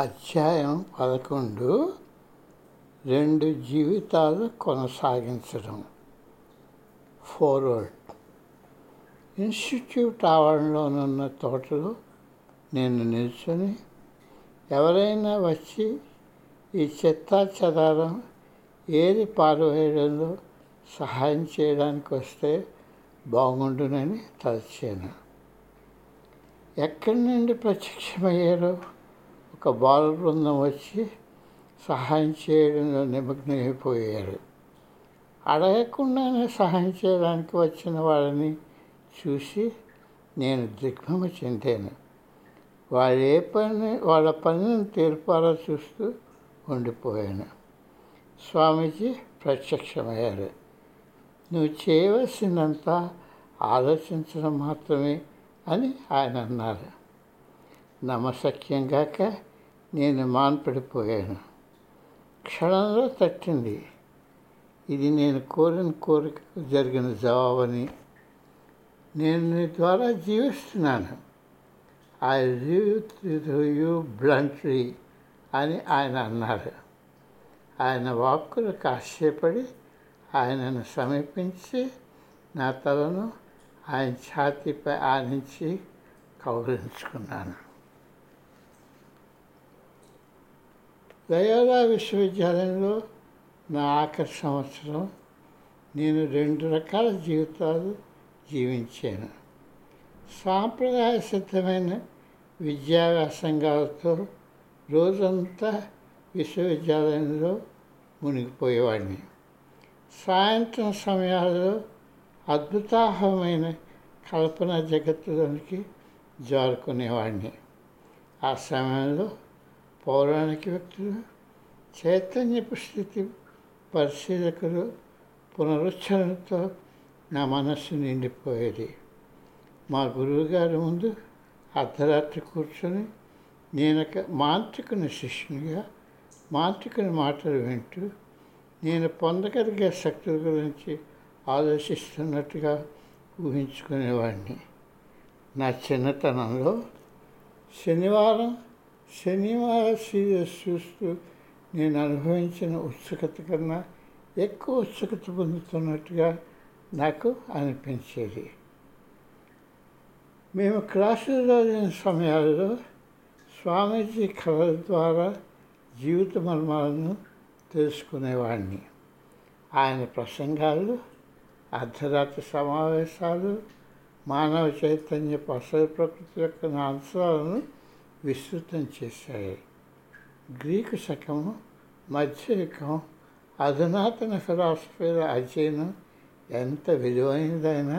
అధ్యాయం 11 రెండు జీవితాలు కొనసాగించడం. ఫార్వర్డ్. ఇన్స్టిట్యూట్ ఆవరణలోనున్న తోటలో నేను నిల్చుని ఎవరైనా వచ్చి ఈ చెత్తా చెదారం ఏది పారవేయడంలో సహాయం చేయడానికి వస్తే బాగుండునని తలచాను. ఎక్కడి నుండి ప్రత్యక్షమయ్యారో ఒక బాల బృందం వచ్చి సహాయం చేయడంలో నిమగ్నమైపోయారు. అడగకుండానే సహాయం చేయడానికి వచ్చిన వాళ్ళని చూసి నేను దిగ్భ్రమ చెందాను. వాళ్ళ పనిని తీర్పాలా చూస్తూ ఉండిపోయాను. స్వామీజీ ప్రత్యక్షమయ్యారు. నువ్వు చేయవలసినంత ఆలోచించడం మాత్రమే అని ఆయన అన్నారు. నమ్మశక్యం కాక నేను మాన్పడిపోయాను. క్షణంలో తట్టింది, ఇది నేను కోరిన కోరికకు జరిగిన జవాబని. నేను నీ ద్వారా జీవిస్తున్నాను. I live through you bluntly అని ఆయన అన్నారు. ఆయన వాక్కులు ఆశ్చర్యపడి ఆయనను సమీపించి నా తలను ఆయన ఛాతీపై ఆనించి కౌగిలించుకున్నాను. లయోలా విశ్వవిద్యాలయంలో నా ఆఖరి సంవత్సరం నేను 2 రకాల జీవితాలు జీవించాను. సాంప్రదాయ సిద్ధమైన విద్యావ్యాసంగాలతో రోజంతా విశ్వవిద్యాలయంలో మునిగిపోయేవాడిని. సాయంత్రం సమయాల్లో అద్భుతాహమైన కల్పన జగత్తులోనికి జారుకునేవాడిని. ఆ సమయంలో పౌరాణిక వ్యక్తులు, చైతన్యపు స్థితి పరిశీలకులు పునరుచ్చరణతో నా మనస్సు నిండిపోయేది. మా గురువుగారి ముందు అర్ధరాత్రి కూర్చొని నేనొక మాంత్రికుని శిష్యునిగా మాంత్రికుని మాటలు వింటూ నేను పొందగలిగే శక్తుల గురించి ఆలోచిస్తున్నట్టుగా ఊహించుకునేవాడిని. నా చిన్నతనంలో శనివారం సీరియస్ చూస్తూ నేను అనుభవించిన ఉత్సుకత కన్నా ఎక్కువ ఉత్సుకత పొందుతున్నట్టుగా నాకు అనిపించేది. మేము క్లాసుల్లో లేని సమయాల్లో స్వామీజీ కళల ద్వారా జీవిత మర్మాలను తెలుసుకునేవాడిని. ఆయన ప్రసంగాలు, అర్ధరాత్రి సమావేశాలు మానవ చైతన్యపు అసలు ప్రకృతి యొక్క అంశాలను విస్తృతం చేశాయి. గ్రీకు శకము, మధ్యయుగం, అధునాతన ఫిలాసఫీల అధ్యయనం ఎంత విలువైనదైనా,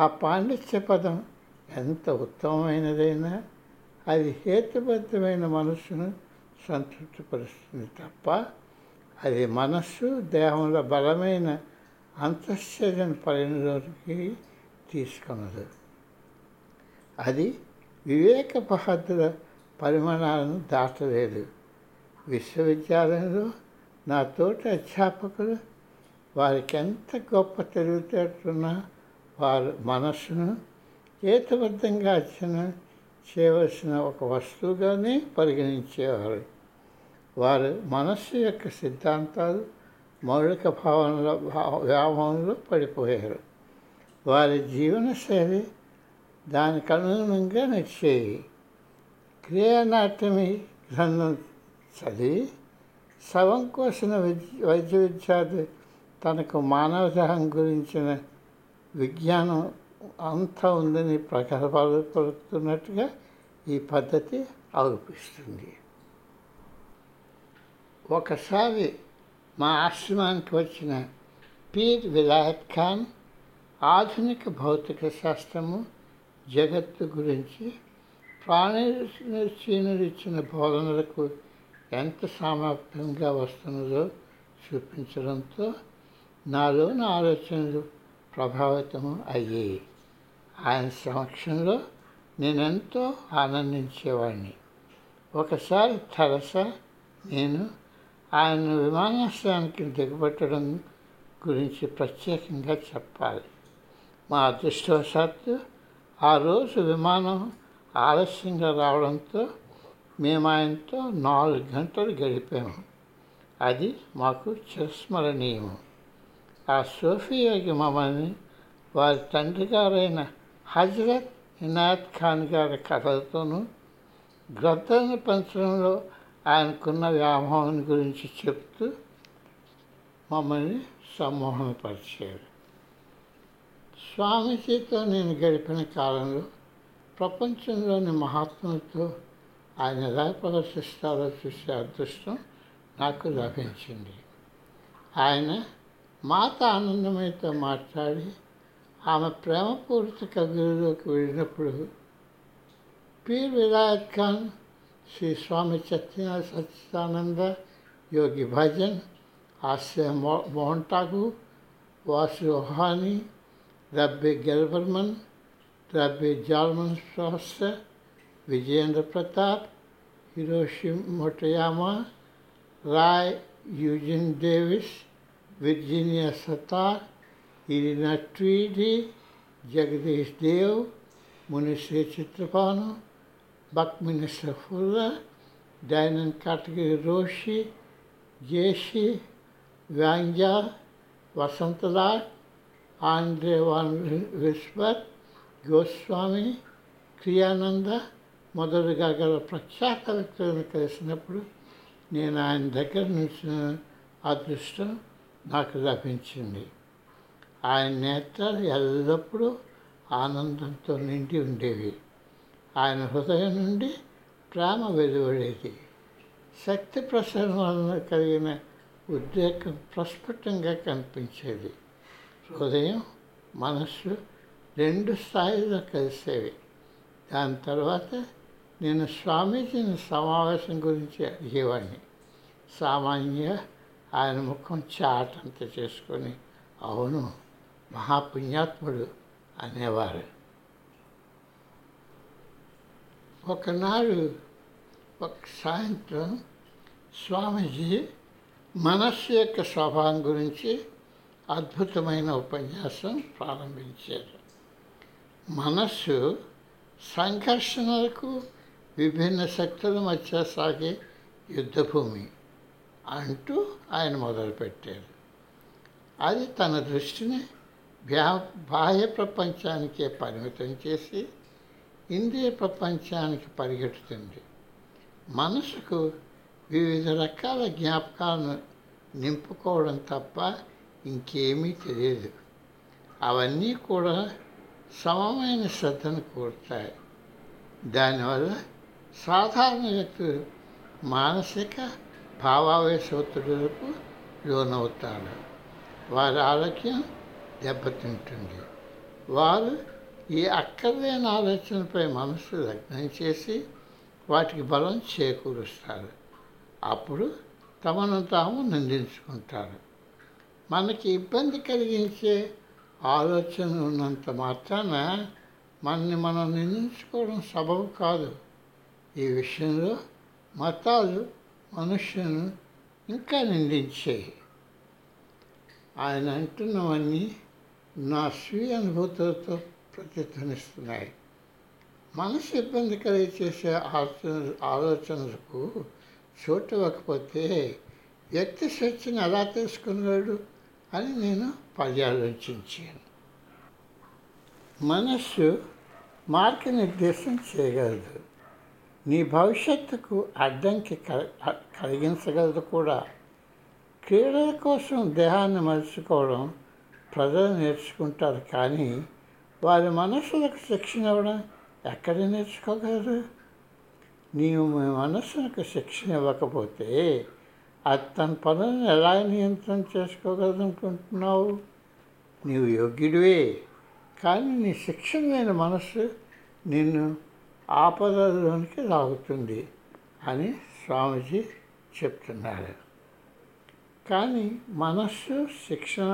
ఆ పాండిత్య పదం ఎంత ఉత్తమమైనదైనా, అది హేతుబద్ధమైన మనస్సును సంతృప్తిపరుస్తుంది తప్ప అది మనస్సు దేహంలో బలమైన అంతఃఛేదన పరిణిలోకి తీసుకున్నది. అది వివేక బహద్దుల పరిమాణాలను దాటలేదు. విశ్వవిద్యాలయంలో నా తోటి అధ్యాపకులు వారికి ఎంత గొప్ప తెలివితేటలున్నా వారు మనస్సును హేతుబద్ధంగా అధ్యయనం చేయవలసిన ఒక వస్తువుగానే పరిగణించేవారు. వారు మనస్సు యొక్క సిద్ధాంతాలు మౌలిక వ్యామోహంలో పడిపోయారు. వారి జీవనశైలి దానికి అనుగుణంగా నడిచేయి. క్రియానాటమీ గ్రంథం చదివి శవం కోసిన వైద్య విద్యార్థి తనకు మానవ దేహం గురించిన విజ్ఞానం అంతా ఉందని ప్రగల్భాలు పలుకుతున్నట్టుగా ఈ పద్ధతి ఆరోపిస్తుంది. ఒకసారి మా ఆశ్రమానికి వచ్చిన పీర్ విలాయత్ ఖాన్ ఆధునిక భౌతిక శాస్త్రము, జగత్తు గురించి ప్రాణీనుడు ఇచ్చిన బోధనలకు ఎంత సామర్థ్యంగా వస్తున్నదో చూపించడంతో నాలోని ఆలోచనలు ప్రభావితము అయ్యాయి. ఆయన సమక్షంలో నేనెంతో ఆనందించేవాడిని. ఒకసారి తలసా నేను ఆయన విమానాశ్రయానికి దిగబెట్టడం గురించి ప్రత్యేకంగా చెప్పాలి. మా అదృష్టవశాత్తు ఆ రోజు విమానం ఆలస్యంగా రావడంతో మేము ఆయనతో 4 గంటలు గడిపాము. అది మాకు చిరస్మరణీయము. ఆ సూఫియోగి మమ్మల్ని వారి తండ్రి గారైన హజరత్ ఇనాయత్ ఖాన్ గారి కథలతోనూ గ్రంథాన్ని పెంచడంలో ఆయనకున్న వ్యామోహం గురించి చెప్తూ మమ్మల్ని సమ్మోహనపరిచారు. స్వామీజీతో నేను గడిపిన కాలంలో ప్రపంచంలోని మహాత్ములతో ఆయన ఎలా ప్రదర్శిస్తారో చూసే అదృష్టం నాకు లభించింది. ఆయన మాత ఆనందమయ్యతో మాట్లాడి ఆమె ప్రేమపూరిత కవిలోకి వెళ్ళినప్పుడు పీర్ విలాయత్ ఖాన్, శ్రీ స్వామి సచ్చిదానంద, యోగి భజన్, ఆశ్రయ Mohan Tagore, Vasu Rohani, rabbi Gelberman, rabbi జార్మన్ professor, Vijayendra Pratap, Hiroshi Motoyama, Roy Eugene Davis, Virginia Sattar, Irina Tweedie, Jagdish Dev, Munishri Chitrabhanu, బిన్ సఫుల్, కార్టగిరి రోషి, యేషి వ్యాంగ్జా, వసంతరా, ఆంధ్రయత్ గోస్వామి, క్రియానంద మొదలుగా గల ప్రఖ్యాత వ్యక్తులను కలిసినప్పుడు నేను ఆయన దగ్గర నుంచి అదృష్టం నాకు లభించింది. ఆయన నేత్రాలు ఎల్లప్పుడూ ఆనందంతో నిండి ఉండేవి. ఆయన హృదయం నుండి ప్రేమ వెలువడేది. శక్తి ప్రసరణ వలన కలిగిన ఉద్రేకం ప్రస్ఫుటంగా కనిపించేది. హృదయం, మనస్సు 2 స్థాయిల్లో కలిసేవి. దాని తర్వాత నేను స్వామీజీని సమావేశం గురించి అడిగేవాడిని. సామాన్యంగా ఆయన ముఖం చాటంత చేసుకొని అవును మహాపుణ్యాత్ముడు అనేవారు. ఒక సాయంత్రం స్వామీజీ మనస్సు యొక్క స్వభావం గురించి అద్భుతమైన ఉపన్యాసం ప్రారంభించారు. మనస్సు సంఘర్షణలకు విభిన్న శక్తుల మధ్య సాగే యుద్ధభూమి అంటూ ఆయన మొదలుపెట్టారు. అది తన దృష్టిని బాహ్య ప్రపంచానికే పరిమితం చేసి ఇంద్రియ ప్రపంచానికి పరిగెడుతుంది. మనసుకు వివిధ రకాల జ్ఞాపకాలను నింపుకోవడం తప్ప ఇంకేమీ తెలియదు. అవన్నీ కూడా సమమైన శ్రద్ధను కోరుతాయి. దానివల్ల సాధారణ వ్యక్తులు మానసిక భావావేశ ఒత్తిడులకు లోనవుతారు. వారి ఆరోగ్యం దెబ్బతింటుంది. వారు ఈ అక్కర్లేని ఆలోచనపై మనసు లగ్నం చేసి వాటికి బలం చేకూరుస్తారు. అప్పుడు తమను తాము నిందించుకుంటారు. మనకి ఇబ్బంది కలిగించే ఆలోచన ఉన్నంత మాత్రాన మనని మనం నిందించుకోవడం సబబు కాదు. ఈ విషయంలో మతాలు మనుష్యులను ఇంకా నిందించాయి. ఆయన అంటున్నవన్నీ నా స్వీయ అనుభూతులతో ప్రతిధ్వనిస్తున్నాయి. మనసు ఇబ్బంది కలిగి చేసే ఆలోచనలకు చోటు ఇవ్వకపోతే వ్యక్తి స్వేచ్ఛను ఎలా తెలుసుకున్నాడు అని నేను పర్యాలోచించాను. మనస్సు మార్గనిర్దేశం చేయగలదు, నీ భవిష్యత్తుకు అడ్డంకి కలిగించగలదు కూడా. క్రీడల కోసం దేహాన్ని మలుచుకోవడం ప్రజలు నేర్చుకుంటారు, కానీ వారి మనస్సులకు శిక్షణ ఇవ్వడం ఎక్కడ నేర్చుకోగలరు? నీవు మీ మనస్సులకు శిక్షణ ఇవ్వకపోతే అది తన పనులను ఎలా నియంత్రణ చేసుకోగలదనుకుంటున్నావు? నీవు యోగ్యుడివే, కానీ నీ శిక్షణ లేని మనస్సు నిన్ను ఆపదలోనికి లాగుతుంది అని స్వామీజీ చెప్తున్నారు. కానీ మనస్సు శిక్షణ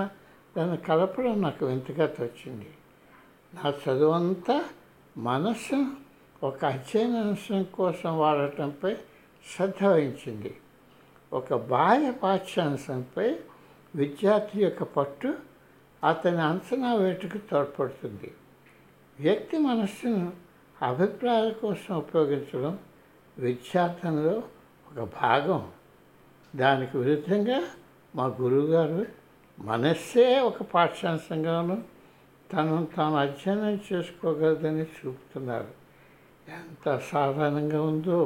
దాన్ని కలపడం నాకు వింతగా తోచింది. నా చదువంతా మనస్సు ఒక అధ్యయన అంశం కోసం వాడటంపై శ్రద్ధ వహించింది. ఒక బాహ్య పాఠ్యాంశంపై విద్యార్థి యొక్క పట్టు అతని అంచనా వేటుకు తోడ్పడుతుంది. వ్యక్తి మనస్సును అభిప్రాయాల కోసం ఉపయోగించడం విఖ్యాతంలో ఒక భాగం. దానికి విరుద్ధంగా మా గురువుగారు మనస్సే ఒక పాఠ్యాంశంగాను తనను తాను అధ్యయనం చేసుకోగలదని చూపుతున్నారు. ఎంత సాధారణంగా ఉందో.